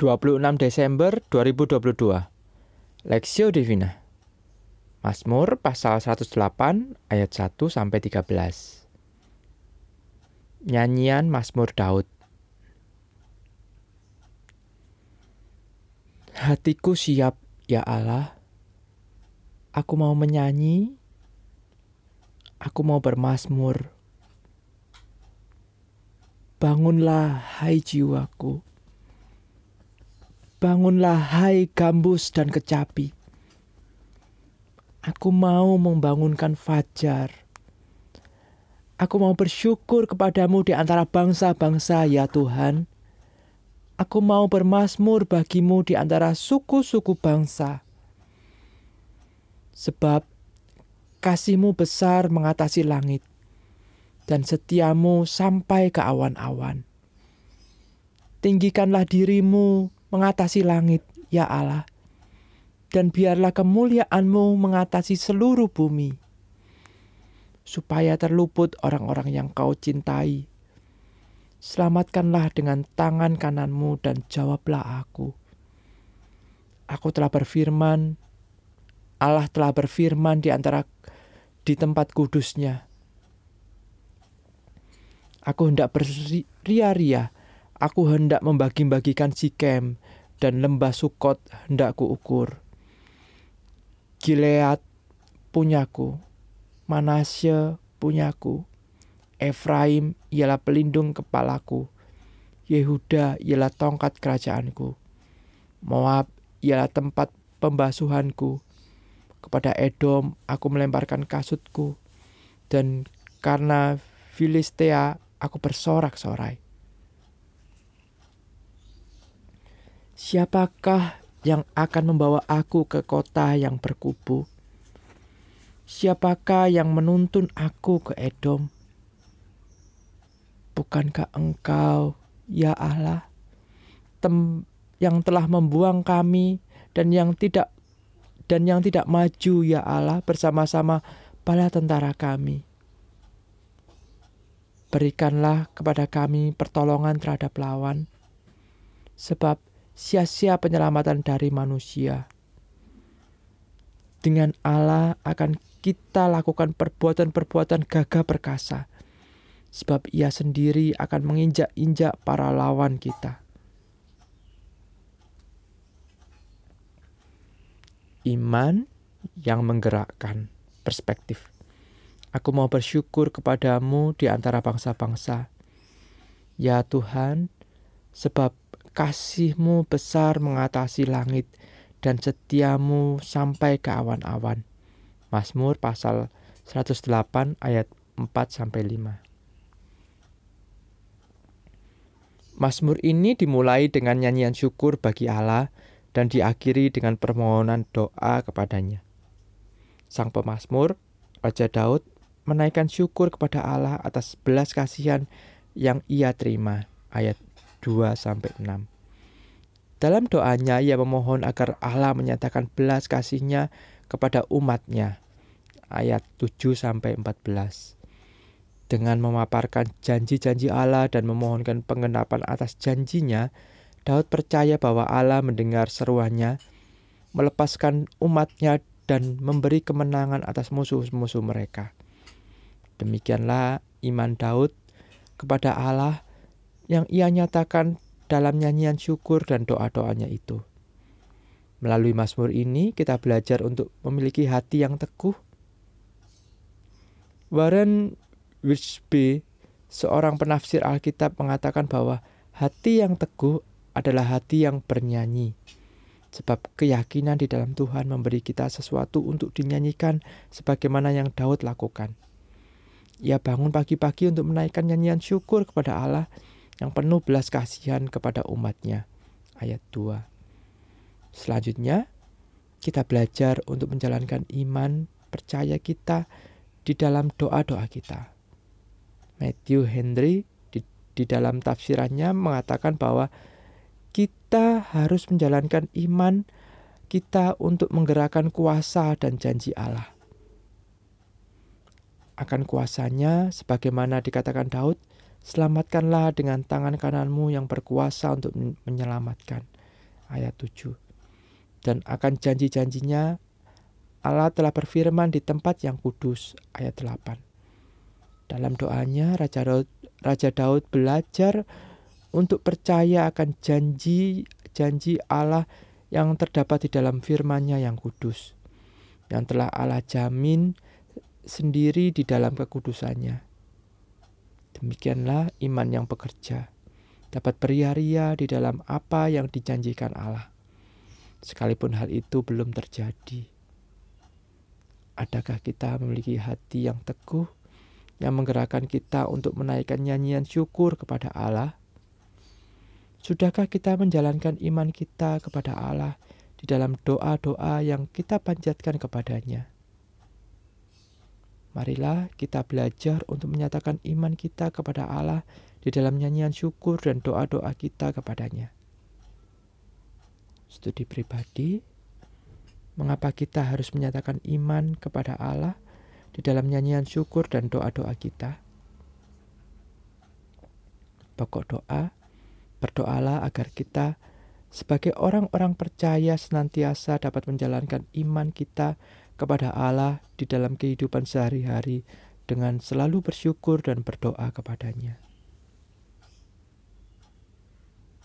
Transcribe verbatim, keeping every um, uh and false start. dua puluh enam Desember dua ribu dua puluh dua. Lexio Divina. Mazmur pasal seratus delapan ayat satu sampai tiga belas. Nyanyian Mazmur Daud. Hatiku siap, ya Allah. Aku mau menyanyi. Aku mau bermazmur. Bangunlah, hai jiwaku. Bangunlah, hai gambus dan kecapi. Aku mau membangunkan fajar. Aku mau bersyukur kepadamu di antara bangsa-bangsa, ya Tuhan. Aku mau bermazmur bagimu di antara suku-suku bangsa. Sebab kasih-Mu besar mengatasi langit, dan setia-Mu sampai ke awan-awan. Tinggikanlah diri-Mu mengatasi langit, ya Allah, dan biarlah kemuliaan-Mu mengatasi seluruh bumi, supaya terluput orang-orang yang Kau cintai. Selamatkanlah dengan tangan kanan-Mu dan jawablah aku. Aku telah berfirman, Allah telah berfirman di antara di tempat kudus-Nya. Aku hendak berria-ria, aku hendak membagi-bagikan Sikem dan lembah Sukot hendak kuukur. Gilead punyaku, Manasye punyaku, Efraim ialah pelindung kepalaku, Yehuda ialah tongkat kerajaanku, Moab ialah tempat pembasuhanku. Kepada Edom aku melemparkan kasutku, dan karena Filistea aku bersorak-sorai. Siapakah yang akan membawa aku ke kota yang berkubu? Siapakah yang menuntun aku ke Edom? Bukankah Engkau, ya Allah, tem- yang telah membuang kami dan yang tidak dan yang tidak maju, ya Allah, bersama-sama bala tentara kami. Berikanlah kepada kami pertolongan terhadap lawan, sebab sia-sia penyelamatan dari manusia. Dengan Allah akan kita lakukan perbuatan-perbuatan gagah perkasa, sebab Ia sendiri akan menginjak-injak para lawan kita. Iman yang menggerakkan perspektif. Aku mau bersyukur kepadamu di antara bangsa-bangsa, ya Tuhan, sebab kasih-Mu besar mengatasi langit dan setia-Mu sampai ke awan-awan. Mazmur pasal seratus delapan ayat empat sampai lima. Mazmur ini dimulai dengan nyanyian syukur bagi Allah dan diakhiri dengan permohonan doa kepada-Nya. Sang pemazmur, Raja Daud, menaikkan syukur kepada Allah atas belas kasihan yang ia terima. Ayat dua sampai enam. Dalam doanya, ia memohon agar Allah menyatakan belas kasih-Nya kepada umat-Nya. Ayat tujuh sampai empat belas. Dengan memaparkan janji-janji Allah dan memohonkan penggenapan atas janji-Nya, Daud percaya bahwa Allah mendengar seruannya, melepaskan umat-Nya dan memberi kemenangan atas musuh-musuh mereka. Demikianlah iman Daud kepada Allah yang ia nyatakan dalam nyanyian syukur dan doa-doanya itu. Melalui mazmur ini kita belajar untuk memiliki hati yang teguh. Warren Wiersbe, seorang penafsir Alkitab, mengatakan bahwa hati yang teguh adalah hati yang bernyanyi, sebab keyakinan di dalam Tuhan memberi kita sesuatu untuk dinyanyikan sebagaimana yang Daud lakukan. Ia bangun pagi-pagi untuk menaikkan nyanyian syukur kepada Allah yang penuh belas kasihan kepada umat-Nya. Ayat dua. Selanjutnya, kita belajar untuk menjalankan iman percaya kita di dalam doa-doa kita. Matthew Henry di, di dalam tafsirannya mengatakan bahwa kita harus menjalankan iman kita untuk menggerakkan kuasa dan janji Allah. Akan kuasa-Nya, sebagaimana dikatakan Daud, selamatkanlah dengan tangan kanan-Mu yang berkuasa untuk menyelamatkan. ayat tujuh. Dan akan janji-janjinya, Allah telah berfirman di tempat yang kudus, ayat delapan. Dalam doanya, Raja Daud, Raja Daud belajar untuk percaya akan janji-janji Allah yang terdapat di dalam firman-Nya yang kudus, yang telah Allah jamin sendiri di dalam kekudusannya. Demikianlah iman yang bekerja, dapat beria-ria di dalam apa yang dijanjikan Allah, sekalipun hal itu belum terjadi. Adakah kita memiliki hati yang teguh, yang menggerakkan kita untuk menaikkan nyanyian syukur kepada Allah? Sudahkah kita menjalankan iman kita kepada Allah di dalam doa-doa yang kita panjatkan kepadanya? Marilah kita belajar untuk menyatakan iman kita kepada Allah di dalam nyanyian syukur dan doa-doa kita kepadanya. Studi pribadi, mengapa kita harus menyatakan iman kepada Allah di dalam nyanyian syukur dan doa-doa kita? Pokok doa, berdoalah agar kita sebagai orang-orang percaya senantiasa dapat menjalankan iman kita kepada Allah di dalam kehidupan sehari-hari dengan selalu bersyukur dan berdoa kepadanya.